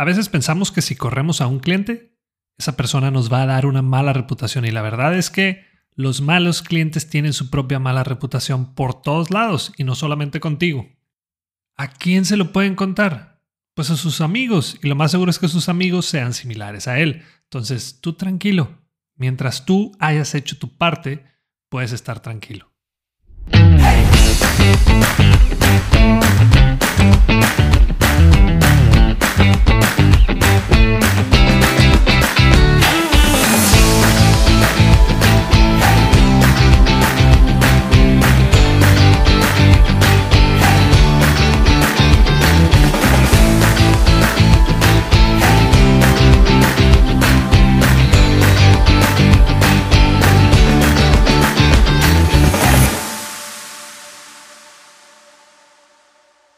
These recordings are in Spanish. A veces pensamos que si corremos a un cliente, esa persona nos va a dar una mala reputación, y la verdad es que los malos clientes tienen su propia mala reputación por todos lados y no solamente contigo. ¿A quién se lo pueden contar? Pues a sus amigos, y lo más seguro es que sus amigos sean similares a él. Entonces tú tranquilo, mientras tú hayas hecho tu parte, puedes estar tranquilo.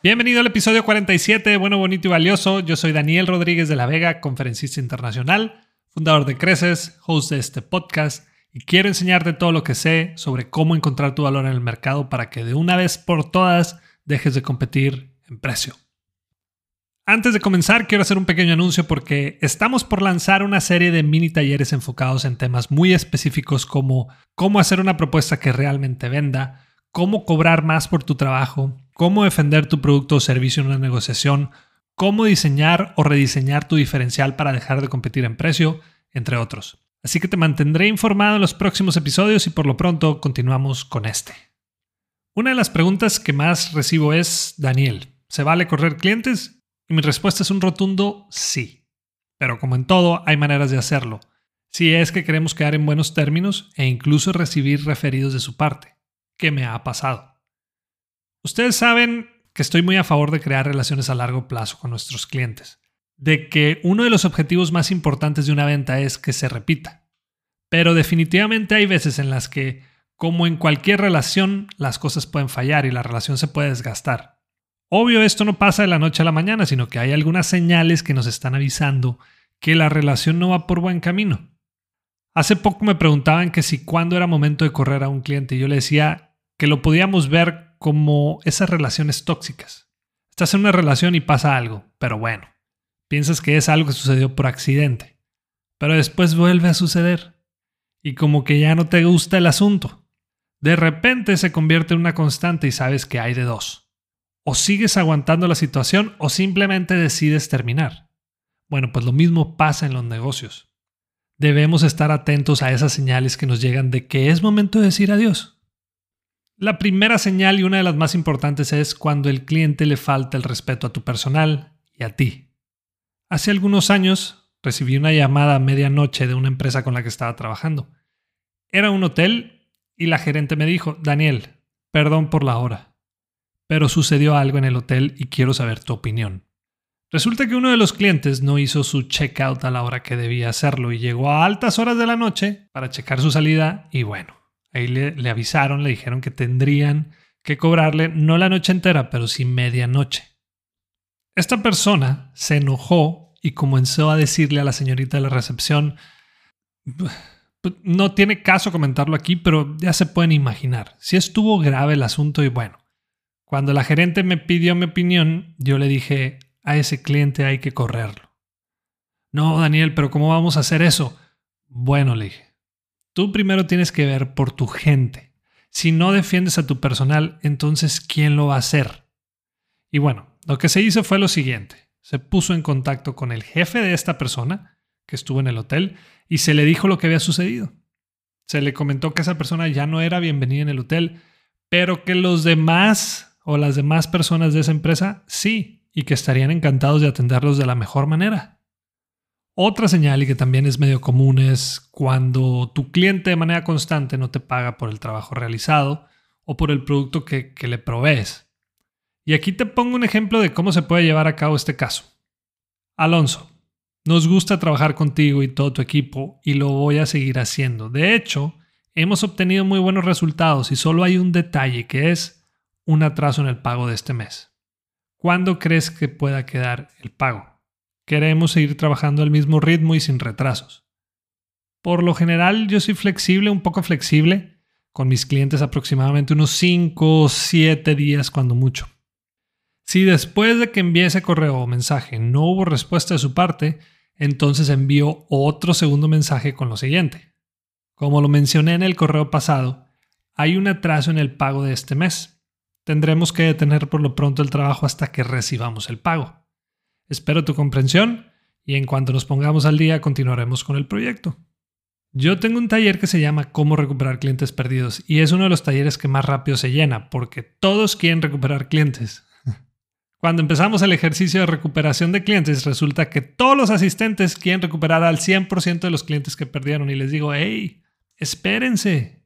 Bienvenido al episodio 47 de Bueno, Bonito y Valioso. Yo soy Daniel Rodríguez de la Vega, conferencista internacional, fundador de Creces, host de este podcast, y quiero enseñarte todo lo que sé sobre cómo encontrar tu valor en el mercado para que de una vez por todas dejes de competir en precio. Antes de comenzar, quiero hacer un pequeño anuncio porque estamos por lanzar una serie de mini talleres enfocados en temas muy específicos como cómo hacer una propuesta que realmente venda, cómo cobrar más por tu trabajo, cómo defender tu producto o servicio en una negociación, cómo diseñar o rediseñar tu diferencial para dejar de competir en precio, entre otros. Así que te mantendré informado en los próximos episodios y por lo pronto continuamos con este. Una de las preguntas que más recibo es: Daniel, ¿se vale correr clientes? Y mi respuesta es un rotundo sí. Pero como en todo, hay maneras de hacerlo, si es que queremos quedar en buenos términos e incluso recibir referidos de su parte, que me ha pasado. Ustedes saben que estoy muy a favor de crear relaciones a largo plazo con nuestros clientes, de que uno de los objetivos más importantes de una venta es que se repita. Pero definitivamente hay veces en las que, como en cualquier relación, las cosas pueden fallar y la relación se puede desgastar. Obvio, esto no pasa de la noche a la mañana, sino que hay algunas señales que nos están avisando que la relación no va por buen camino. Hace poco me preguntaban que si cuándo era momento de correr a un cliente, y yo le decía que lo podíamos ver como esas relaciones tóxicas. Estás en una relación y pasa algo, pero bueno, piensas que es algo que sucedió por accidente, pero después vuelve a suceder y como que ya no te gusta el asunto. De repente se convierte en una constante y sabes que hay de dos. O sigues aguantando la situación o simplemente decides terminar. Bueno, pues lo mismo pasa en los negocios. Debemos estar atentos a esas señales que nos llegan de que es momento de decir adiós. La primera señal, y una de las más importantes, es cuando el cliente le falta el respeto a tu personal y a ti. Hace algunos años recibí una llamada a medianoche de una empresa con la que estaba trabajando. Era un hotel y la gerente me dijo: Daniel, perdón por la hora, pero sucedió algo en el hotel y quiero saber tu opinión. Resulta que uno de los clientes no hizo su checkout a la hora que debía hacerlo y llegó a altas horas de la noche para checar su salida y bueno. Ahí le avisaron, le dijeron que tendrían que cobrarle no la noche entera, pero sí medianoche. Esta persona se enojó y comenzó a decirle a la señorita de la recepción, no tiene caso comentarlo aquí, pero ya se pueden imaginar. Sí estuvo grave el asunto y bueno, cuando la gerente me pidió mi opinión, yo le dije: a ese cliente hay que correrlo. No, Daniel, pero ¿cómo vamos a hacer eso? Bueno, le dije. Tú primero tienes que ver por tu gente. Si no defiendes a tu personal, entonces ¿quién lo va a hacer? Y bueno, lo que se hizo fue lo siguiente. Se puso en contacto con el jefe de esta persona que estuvo en el hotel y se le dijo lo que había sucedido. Se le comentó que esa persona ya no era bienvenida en el hotel, pero que los demás o las demás personas de esa empresa sí, y que estarían encantados de atenderlos de la mejor manera. Otra señal, y que también es medio común, es cuando tu cliente de manera constante no te paga por el trabajo realizado o por el producto que le provees. Y aquí te pongo un ejemplo de cómo se puede llevar a cabo este caso. Alonso, nos gusta trabajar contigo y todo tu equipo y lo voy a seguir haciendo. De hecho, hemos obtenido muy buenos resultados y solo hay un detalle, que es un atraso en el pago de este mes. ¿Cuándo crees que pueda quedar el pago? Queremos seguir trabajando al mismo ritmo y sin retrasos. Por lo general yo soy flexible, un poco flexible, con mis clientes aproximadamente unos 5 o 7 días cuando mucho. Si después de que envié ese correo o mensaje no hubo respuesta de su parte, entonces envío otro segundo mensaje con lo siguiente. Como lo mencioné en el correo pasado, hay un atraso en el pago de este mes. Tendremos que detener por lo pronto el trabajo hasta que recibamos el pago. Espero tu comprensión y en cuanto nos pongamos al día continuaremos con el proyecto. Yo tengo un taller que se llama Cómo recuperar clientes perdidos y es uno de los talleres que más rápido se llena porque todos quieren recuperar clientes. Cuando empezamos el ejercicio de recuperación de clientes resulta que todos los asistentes quieren recuperar al 100% de los clientes que perdieron y les digo, hey, espérense,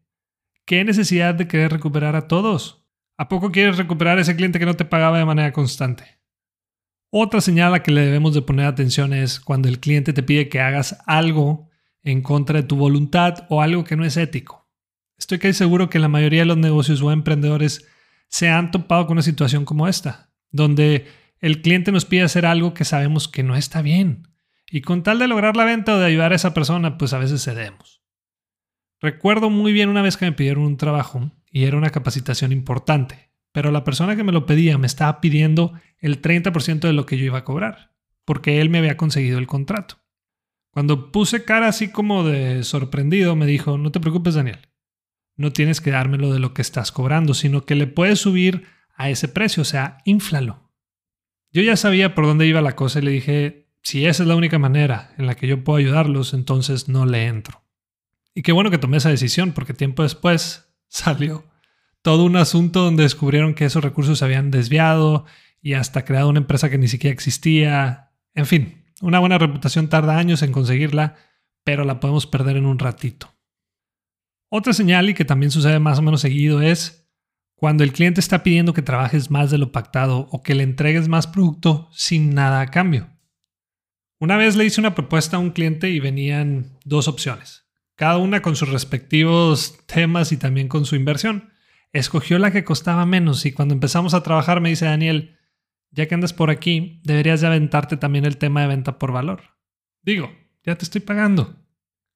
¿qué necesidad de querer recuperar a todos? ¿A poco quieres recuperar a ese cliente que no te pagaba de manera constante? Otra señal a la que le debemos de poner atención es cuando el cliente te pide que hagas algo en contra de tu voluntad o algo que no es ético. Estoy casi seguro que la mayoría de los negocios o emprendedores se han topado con una situación como esta, donde el cliente nos pide hacer algo que sabemos que no está bien y con tal de lograr la venta o de ayudar a esa persona, pues a veces cedemos. Recuerdo muy bien una vez que me pidieron un trabajo y era una capacitación importante, pero la persona que me lo pedía me estaba pidiendo el 30% de lo que yo iba a cobrar, porque él me había conseguido el contrato. Cuando puse cara así como de sorprendido, me dijo, no te preocupes, Daniel. No tienes que dármelo de lo que estás cobrando, sino que le puedes subir a ese precio, o sea, inflalo. Yo ya sabía por dónde iba la cosa y le dije, si esa es la única manera en la que yo puedo ayudarlos, entonces no le entro. Y qué bueno que tomé esa decisión, porque tiempo después salió todo un asunto donde descubrieron que esos recursos se habían desviado y hasta creado una empresa que ni siquiera existía. En fin. Una buena reputación tarda años en conseguirla, pero la podemos perder en un ratito. Otra señal y que también sucede más o menos seguido es cuando el cliente está pidiendo que trabajes más de lo pactado o que le entregues más producto sin nada a cambio. Una vez le hice una propuesta a un cliente y venían dos opciones, cada una con sus respectivos temas y también con su inversión. Escogió la que costaba menos y cuando empezamos a trabajar me dice Daniel, ya que andas por aquí, deberías de aventarte también el tema de venta por valor. Digo, ya te estoy pagando.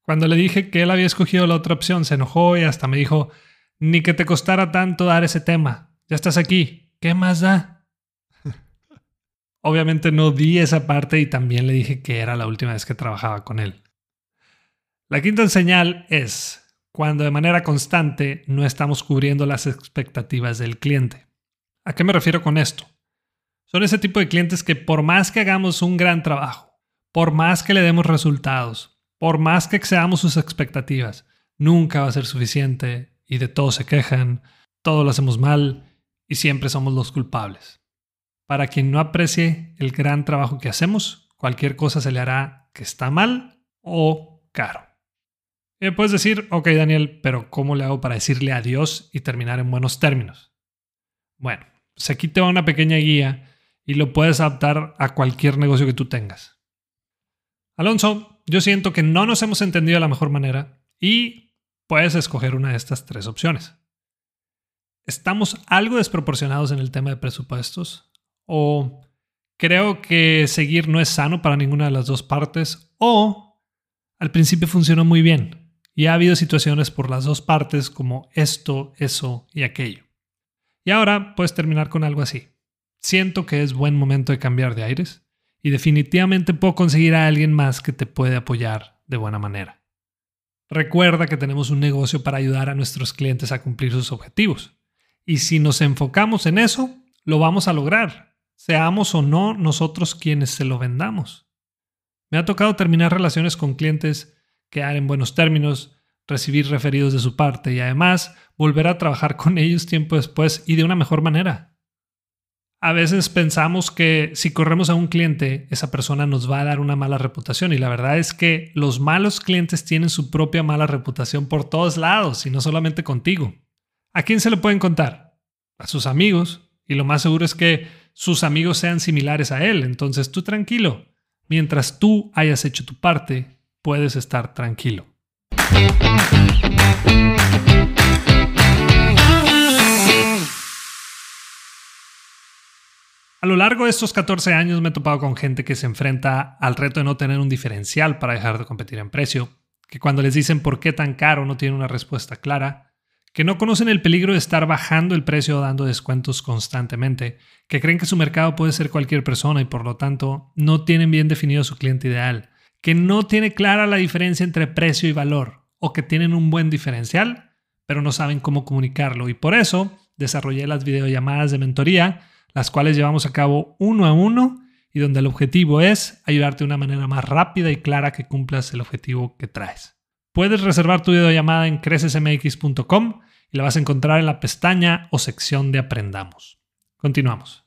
Cuando le dije que él había escogido la otra opción, se enojó y hasta me dijo, ni que te costara tanto dar ese tema. Ya estás aquí. ¿Qué más da? Obviamente no di esa parte y también le dije que era la última vez que trabajaba con él. La quinta señal es cuando de manera constante no estamos cubriendo las expectativas del cliente. ¿A qué me refiero con esto? Son ese tipo de clientes que por más que hagamos un gran trabajo, por más que le demos resultados, por más que excedamos sus expectativas, nunca va a ser suficiente y de todo se quejan, todo lo hacemos mal y siempre somos los culpables. Para quien no aprecie el gran trabajo que hacemos, cualquier cosa se le hará que está mal o caro. Y me puedes decir, ok Daniel, pero ¿cómo le hago para decirle adiós y terminar en buenos términos? Bueno, pues aquí te va una pequeña guía y lo puedes adaptar a cualquier negocio que tú tengas. Alonso, yo siento que no nos hemos entendido de la mejor manera y puedes escoger una de estas tres opciones. ¿Estamos algo desproporcionados en el tema de presupuestos? ¿O creo que seguir no es sano para ninguna de las dos partes? ¿O al principio funcionó muy bien y ha habido situaciones por las dos partes como esto, eso y aquello? Y ahora puedes terminar con algo así. Siento que es buen momento de cambiar de aires y definitivamente puedo conseguir a alguien más que te puede apoyar de buena manera. Recuerda que tenemos un negocio para ayudar a nuestros clientes a cumplir sus objetivos. Y si nos enfocamos en eso, lo vamos a lograr, seamos o no nosotros quienes se lo vendamos. Me ha tocado terminar relaciones con clientes, quedar en buenos términos, recibir referidos de su parte y además volver a trabajar con ellos tiempo después y de una mejor manera. A veces pensamos que si corremos a un cliente, esa persona nos va a dar una mala reputación y la verdad es que los malos clientes tienen su propia mala reputación por todos lados y no solamente contigo. ¿A quién se lo pueden contar? A sus amigos y lo más seguro es que sus amigos sean similares a él. Entonces tú tranquilo. Mientras tú hayas hecho tu parte, puedes estar tranquilo. A lo largo de estos 14 años me he topado con gente que se enfrenta al reto de no tener un diferencial para dejar de competir en precio, que cuando les dicen por qué tan caro no tienen una respuesta clara, que no conocen el peligro de estar bajando el precio o dando descuentos constantemente, que creen que su mercado puede ser cualquier persona y por lo tanto no tienen bien definido su cliente ideal, que no tiene clara la diferencia entre precio y valor, o que tienen un buen diferencial, pero no saben cómo comunicarlo. Y por eso desarrollé las videollamadas de mentoría, las cuales llevamos a cabo 1 a 1 y donde el objetivo es ayudarte de una manera más rápida y clara que cumplas el objetivo que traes. Puedes reservar tu videollamada en crecesmx.com y la vas a encontrar en la pestaña o sección de Aprendamos. Continuamos.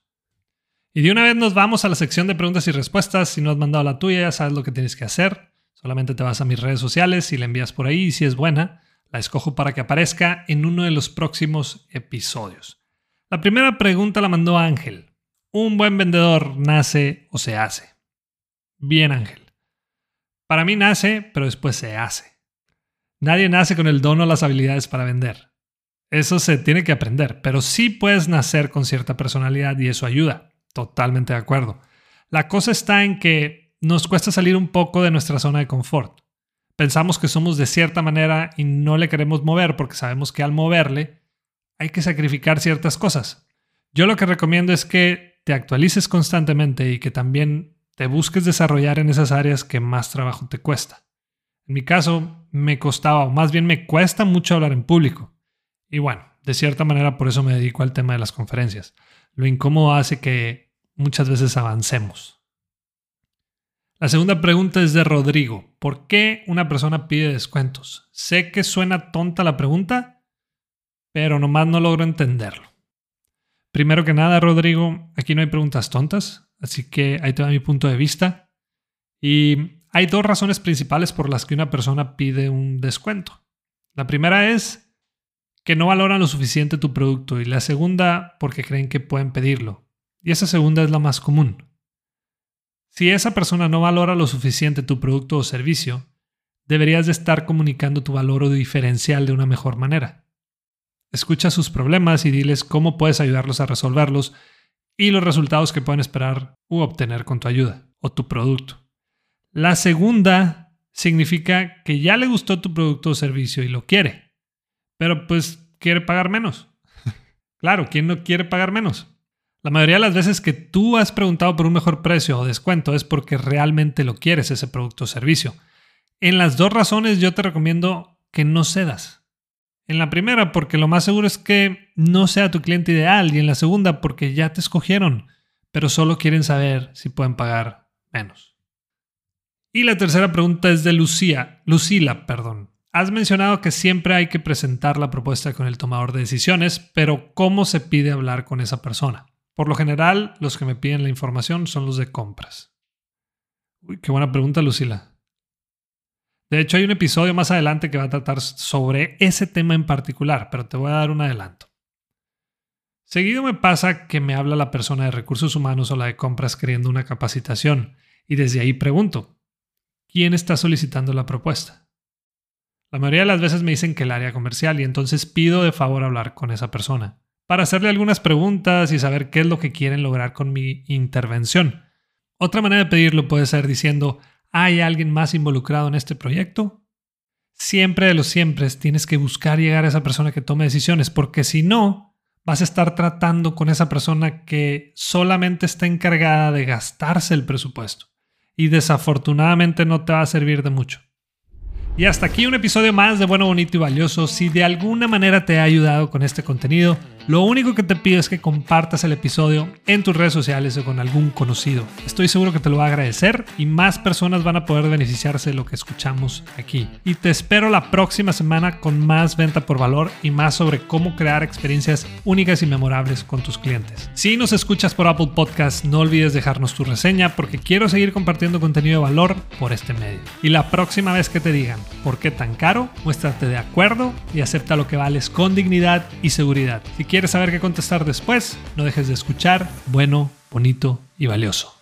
Y de una vez nos vamos a la sección de preguntas y respuestas. Si no has mandado la tuya, ya sabes lo que tienes que hacer. Solamente te vas a mis redes sociales y la envías por ahí. Y si es buena, la escojo para que aparezca en uno de los próximos episodios. La primera pregunta la mandó Ángel. ¿Un buen vendedor nace o se hace? Bien, Ángel. Para mí nace, pero después se hace. Nadie nace con el don o las habilidades para vender. Eso se tiene que aprender, pero sí puedes nacer con cierta personalidad y eso ayuda. Totalmente de acuerdo. La cosa está en que nos cuesta salir un poco de nuestra zona de confort. Pensamos que somos de cierta manera y no le queremos mover porque sabemos que al moverle hay que sacrificar ciertas cosas. Yo lo que recomiendo es que te actualices constantemente y que también te busques desarrollar en esas áreas que más trabajo te cuesta. En mi caso me costaba, o más bien me cuesta mucho hablar en público. Y bueno, de cierta manera por eso me dedico al tema de las conferencias. Lo incómodo hace que muchas veces avancemos. La segunda pregunta es de Rodrigo. ¿Por qué una persona pide descuentos? Sé que suena tonta la pregunta, pero nomás no logro entenderlo. Primero que nada, Rodrigo, aquí no hay preguntas tontas, así que ahí te va mi punto de vista. Y hay dos razones principales por las que una persona pide un descuento. La primera es que no valoran lo suficiente tu producto, y la segunda porque creen que pueden pedirlo. Y esa segunda es la más común. Si esa persona no valora lo suficiente tu producto o servicio, deberías de estar comunicando tu valor o diferencial de una mejor manera. Escucha sus problemas y diles cómo puedes ayudarlos a resolverlos y los resultados que pueden esperar u obtener con tu ayuda o tu producto. La segunda significa que ya le gustó tu producto o servicio y lo quiere, pero pues quiere pagar menos. Claro, ¿quién no quiere pagar menos? La mayoría de las veces que tú has preguntado por un mejor precio o descuento es porque realmente lo quieres, ese producto o servicio. En las dos razones yo te recomiendo que no cedas. En la primera porque lo más seguro es que no sea tu cliente ideal, y en la segunda porque ya te escogieron, pero solo quieren saber si pueden pagar menos. Y la tercera pregunta es de Lucila. Has mencionado que siempre hay que presentar la propuesta con el tomador de decisiones, pero ¿cómo se pide hablar con esa persona? Por lo general, los que me piden la información son los de compras. Uy, qué buena pregunta, Lucila. De hecho, hay un episodio más adelante que va a tratar sobre ese tema en particular, pero te voy a dar un adelanto. Seguido me pasa que me habla la persona de recursos humanos o la de compras queriendo una capacitación, y desde ahí pregunto, ¿quién está solicitando la propuesta? La mayoría de las veces me dicen que el área comercial, y entonces pido de favor hablar con esa persona para hacerle algunas preguntas y saber qué es lo que quieren lograr con mi intervención. Otra manera de pedirlo puede ser diciendo, ¿hay alguien más involucrado en este proyecto? Siempre de los siempre tienes que buscar llegar a esa persona que tome decisiones, porque si no, vas a estar tratando con esa persona que solamente está encargada de gastarse el presupuesto y desafortunadamente no te va a servir de mucho. Y hasta aquí un episodio más de Bueno, Bonito y Valioso. Si de alguna manera te ha ayudado con este contenido, lo único que te pido es que compartas el episodio en tus redes sociales o con algún conocido. Estoy seguro que te lo va a agradecer y más personas van a poder beneficiarse de lo que escuchamos aquí. Y te espero la próxima semana con más venta por valor y más sobre cómo crear experiencias únicas y memorables con tus clientes. Si nos escuchas por Apple Podcast, no olvides dejarnos tu reseña porque quiero seguir compartiendo contenido de valor por este medio. Y la próxima vez que te digan ¿por qué tan caro?, muéstrate de acuerdo y acepta lo que vales con dignidad y seguridad. Si quieres saber qué contestar después, no dejes de escuchar Bueno, Bonito y Valioso.